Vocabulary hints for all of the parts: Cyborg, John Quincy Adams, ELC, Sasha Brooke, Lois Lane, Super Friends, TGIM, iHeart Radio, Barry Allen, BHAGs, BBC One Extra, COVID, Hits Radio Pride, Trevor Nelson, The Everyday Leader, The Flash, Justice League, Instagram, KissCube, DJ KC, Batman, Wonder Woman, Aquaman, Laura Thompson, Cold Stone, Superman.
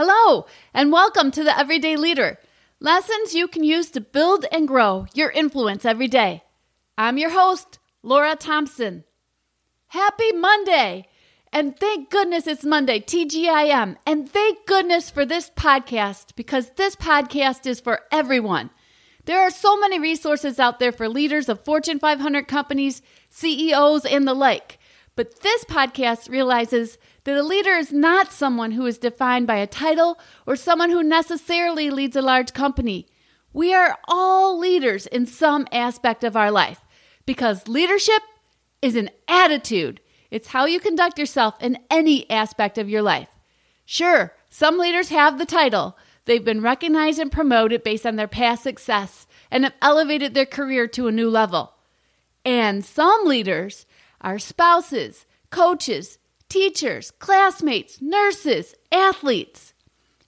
Hello, and welcome to The Everyday Leader, lessons you can use to build and grow your influence every day. I'm your host, Laura Thompson. Happy Monday, and thank goodness it's Monday, TGIM, and thank goodness for this podcast, because this podcast is for everyone. There are so many resources out there for leaders of Fortune 500 companies, CEOs, and the like, but this podcast realizes that a leader is not someone who is defined by a title or someone who necessarily leads a large company. We are all leaders in some aspect of our life because leadership is an attitude. It's how you conduct yourself in any aspect of your life. Sure, some leaders have the title. They've been recognized and promoted based on their past success and have elevated their career to a new level. And some leaders are spouses, coaches, teachers, classmates, nurses, athletes.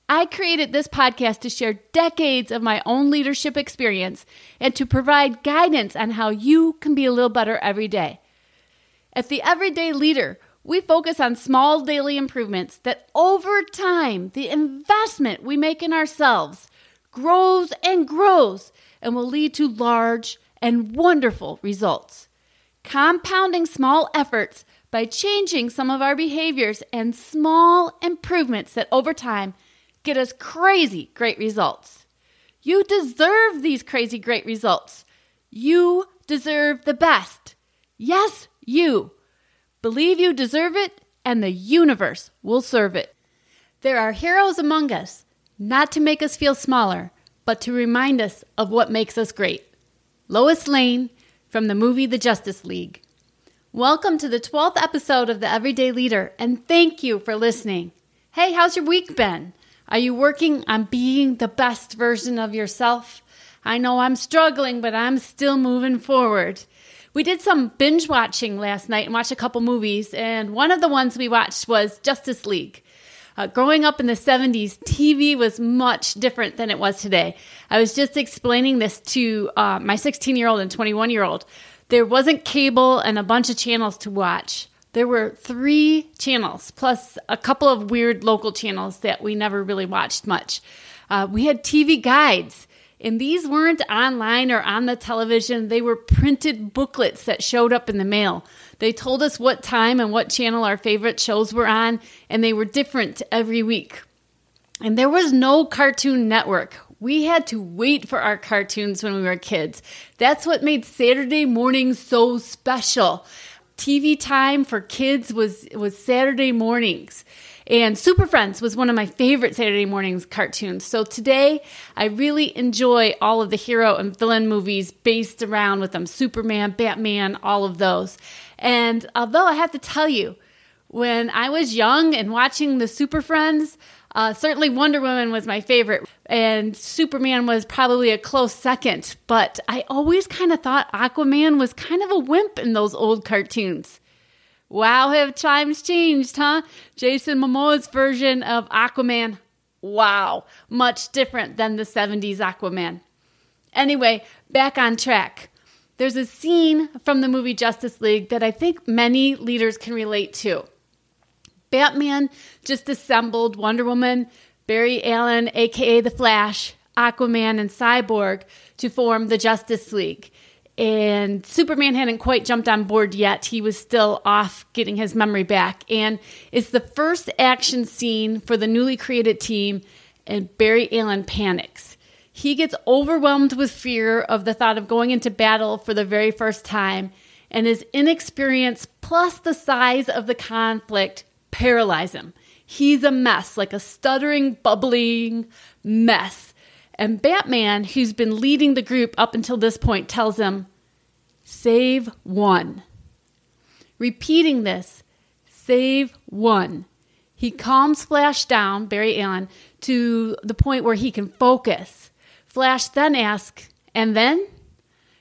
I created this podcast to share decades of my own leadership experience and to provide guidance on how you can be a little better every day. At The Everyday Leader, we focus on small daily improvements that over time, the investment we make in ourselves grows and will lead to large and wonderful results. Compounding small efforts by changing some of our behaviors and small improvements that over time get us crazy great results. You deserve these crazy great results. You deserve the best. Yes, you. Believe you deserve it, and the universe will serve it. There are heroes among us, not to make us feel smaller, but to remind us of what makes us great. Lois Lane from the movie The Justice League. Welcome to the 12th episode of The Everyday Leader, and thank you for listening. Hey, how's your week been? Are you working on being the best version of yourself? I know I'm struggling, but I'm still moving forward. We did some binge watching last night and watched a couple movies, and one of the ones we watched was Justice League. Growing up in the 70s, TV was much different than it was today. I was just explaining this to my 16-year-old and 21-year-old. There wasn't cable and a bunch of channels to watch. There were 3 channels, plus a couple of weird local channels that we never really watched much. We had TV guides, and these weren't online or on the television. They were printed booklets that showed up in the mail. They told us what time and what channel our favorite shows were on, and they were different every week. And there was no Cartoon Network. We had to wait for our cartoons when we were kids. That's what made Saturday mornings so special. TV time for kids was Saturday mornings. And Super Friends was one of my favorite Saturday mornings cartoons. So today, I really enjoy all of the hero and villain movies based around with them. Superman, Batman, all of those. And although I have to tell you, when I was young and watching the Super Friends, certainly Wonder Woman was my favorite, and Superman was probably a close second, but I always kind of thought Aquaman was kind of a wimp in those old cartoons. Wow, have times changed, huh? Jason Momoa's version of Aquaman, wow, much different than the 70s Aquaman. Anyway, back on track. There's a scene from the movie Justice League that I think many leaders can relate to. Batman just assembled Wonder Woman, Barry Allen, a.k.a. The Flash, Aquaman, and Cyborg to form the Justice League. And Superman hadn't quite jumped on board yet. He was still off getting his memory back. And it's the first action scene for the newly created team, and Barry Allen panics. He gets overwhelmed with fear of the thought of going into battle for the very first time, and his inexperience plus the size of the conflict paralyze him. He's a mess, like a stuttering, bubbling mess. And Batman, who's been leading the group up until this point, tells him, "Save one." Repeating this, "Save one." He calms Flash down, Barry Allen, to the point where he can focus. Flash then asks, "And then?"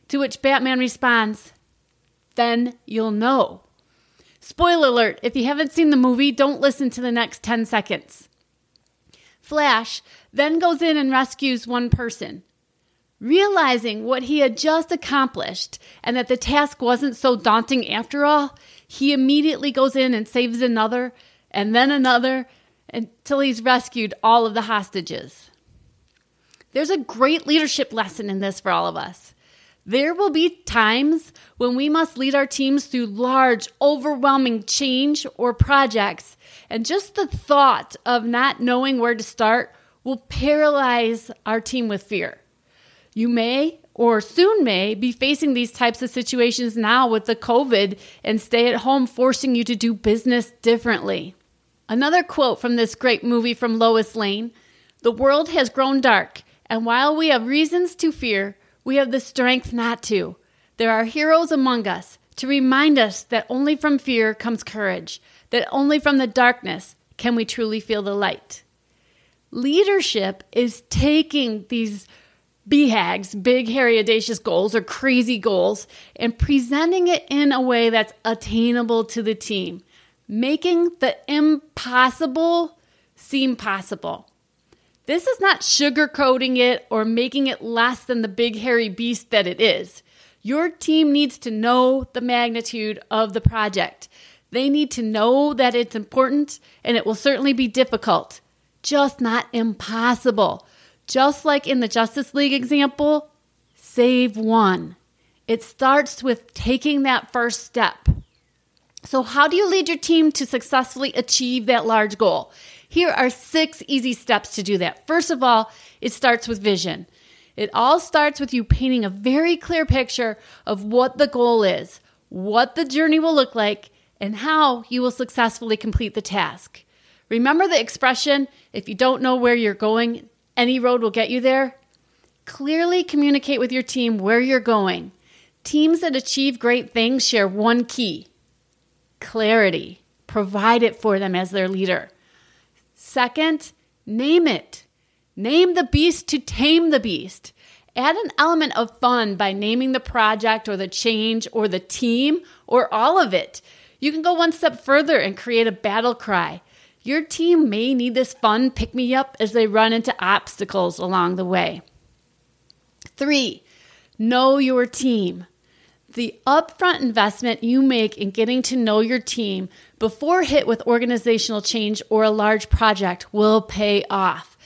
To which Batman responds, "Then you'll know." Spoiler alert, if you haven't seen the movie, don't listen to the next 10 seconds. Flash then goes in and rescues one person. Realizing what he had just accomplished and that the task wasn't so daunting after all, he immediately goes in and saves another, and then another, until he's rescued all of the hostages. There's a great leadership lesson in this for all of us. There will be times when we must lead our teams through large, overwhelming change or projects, and just the thought of not knowing where to start will paralyze our team with fear. You may, or soon may, be facing these types of situations now with the COVID and stay at home forcing you to do business differently. Another quote from this great movie from Lois Lane, "The world has grown dark, and while we have reasons to fear, we have the strength not to. There are heroes among us to remind us that only from fear comes courage, that only from the darkness can we truly feel the light." Leadership is taking these BHAGs, big, hairy, audacious goals or crazy goals, and presenting it in a way that's attainable to the team, making the impossible seem possible. This is not sugarcoating it or making it less than the big hairy beast that it is. Your team needs to know the magnitude of the project. They need to know that it's important and it will certainly be difficult, just not impossible. Just like in the Justice League example, save one. It starts with taking that first step. So how do you lead your team to successfully achieve that large goal? Here are 6 easy steps to do that. First of all, it starts with vision. It all starts with you painting a very clear picture of what the goal is, what the journey will look like, and how you will successfully complete the task. Remember the expression, if you don't know where you're going, any road will get you there? Clearly communicate with your team where you're going. Teams that achieve great things share one key: clarity. Provide it for them as their leader. Second, name it. Name the beast to tame the beast. Add an element of fun by naming the project or the change or the team or all of it. You can go one step further and create a battle cry. Your team may need this fun pick-me-up as they run into obstacles along the way. 3, know your team. The upfront investment you make in getting to know your team before hit with organizational change or a large project will pay off.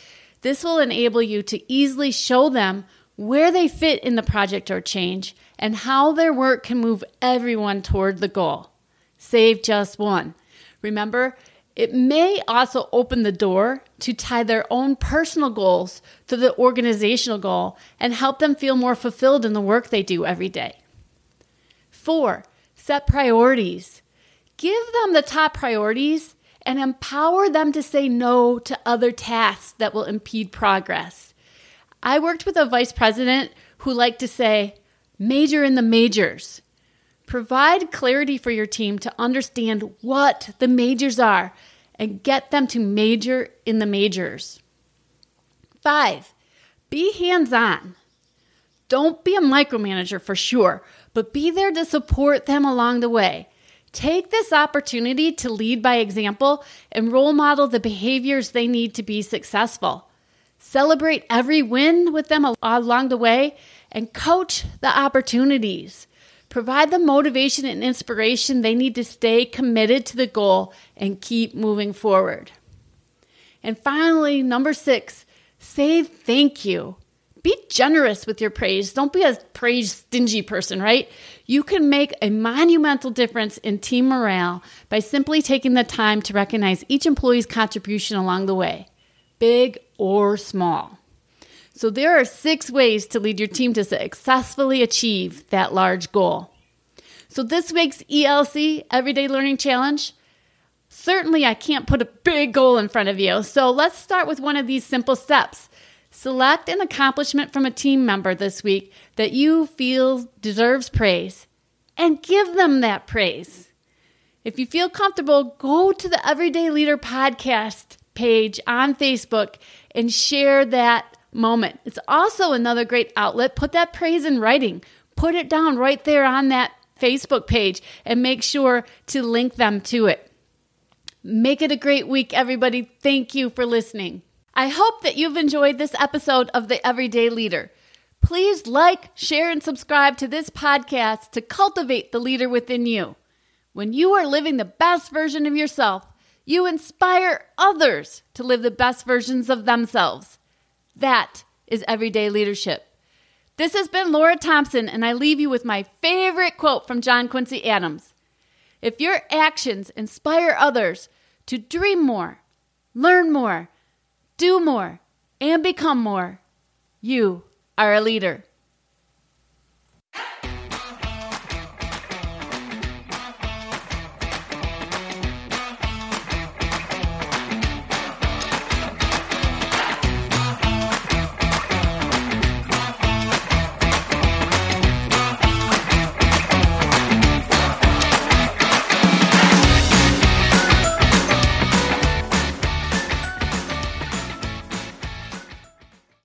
This will enable you to easily show them where they fit in the project or change and how their work can move everyone toward the goal. Save just one. Remember, it may also open the door to tie their own personal goals to the organizational goal and help them feel more fulfilled in the work they do every day. 4, set priorities. Give them the top priorities and empower them to say no to other tasks that will impede progress. I worked with a vice president who liked to say, major in the majors. Provide clarity for your team to understand what the majors are and get them to major in the majors. 5, be hands-on. Don't be a micromanager for sure, but be there to support them along the way. Take this opportunity to lead by example and role model the behaviors they need to be successful. Celebrate every win with them along the way and coach the opportunities. Provide the motivation and inspiration they need to stay committed to the goal and keep moving forward. And finally, number 6, say thank you. Be generous with your praise. Don't be a praise stingy person, right? You can make a monumental difference in team morale by simply taking the time to recognize each employee's contribution along the way, big or small. So there are 6 ways to lead your team to successfully achieve that large goal. So this week's ELC, Everyday Learning Challenge, certainly I can't put a big goal in front of you. So let's start with one of these simple steps. Select an accomplishment from a team member this week that you feel deserves praise and give them that praise. If you feel comfortable, go to the Everyday Leader podcast page on Facebook and share that moment. It's also another great outlet. Put that praise in writing. Put it down right there on that Facebook page and make sure to link them to it. Make it a great week, everybody. Thank you for listening. I hope that you've enjoyed this episode of The Everyday Leader. Please like, share, and subscribe to this podcast to cultivate the leader within you. When you are living the best version of yourself, You inspire others to live the best versions of themselves. That is everyday leadership. This has been Laura Thompson, and I leave you with my favorite quote from John Quincy Adams. If your actions inspire others to dream more, learn more, do more, and become more, you are a leader.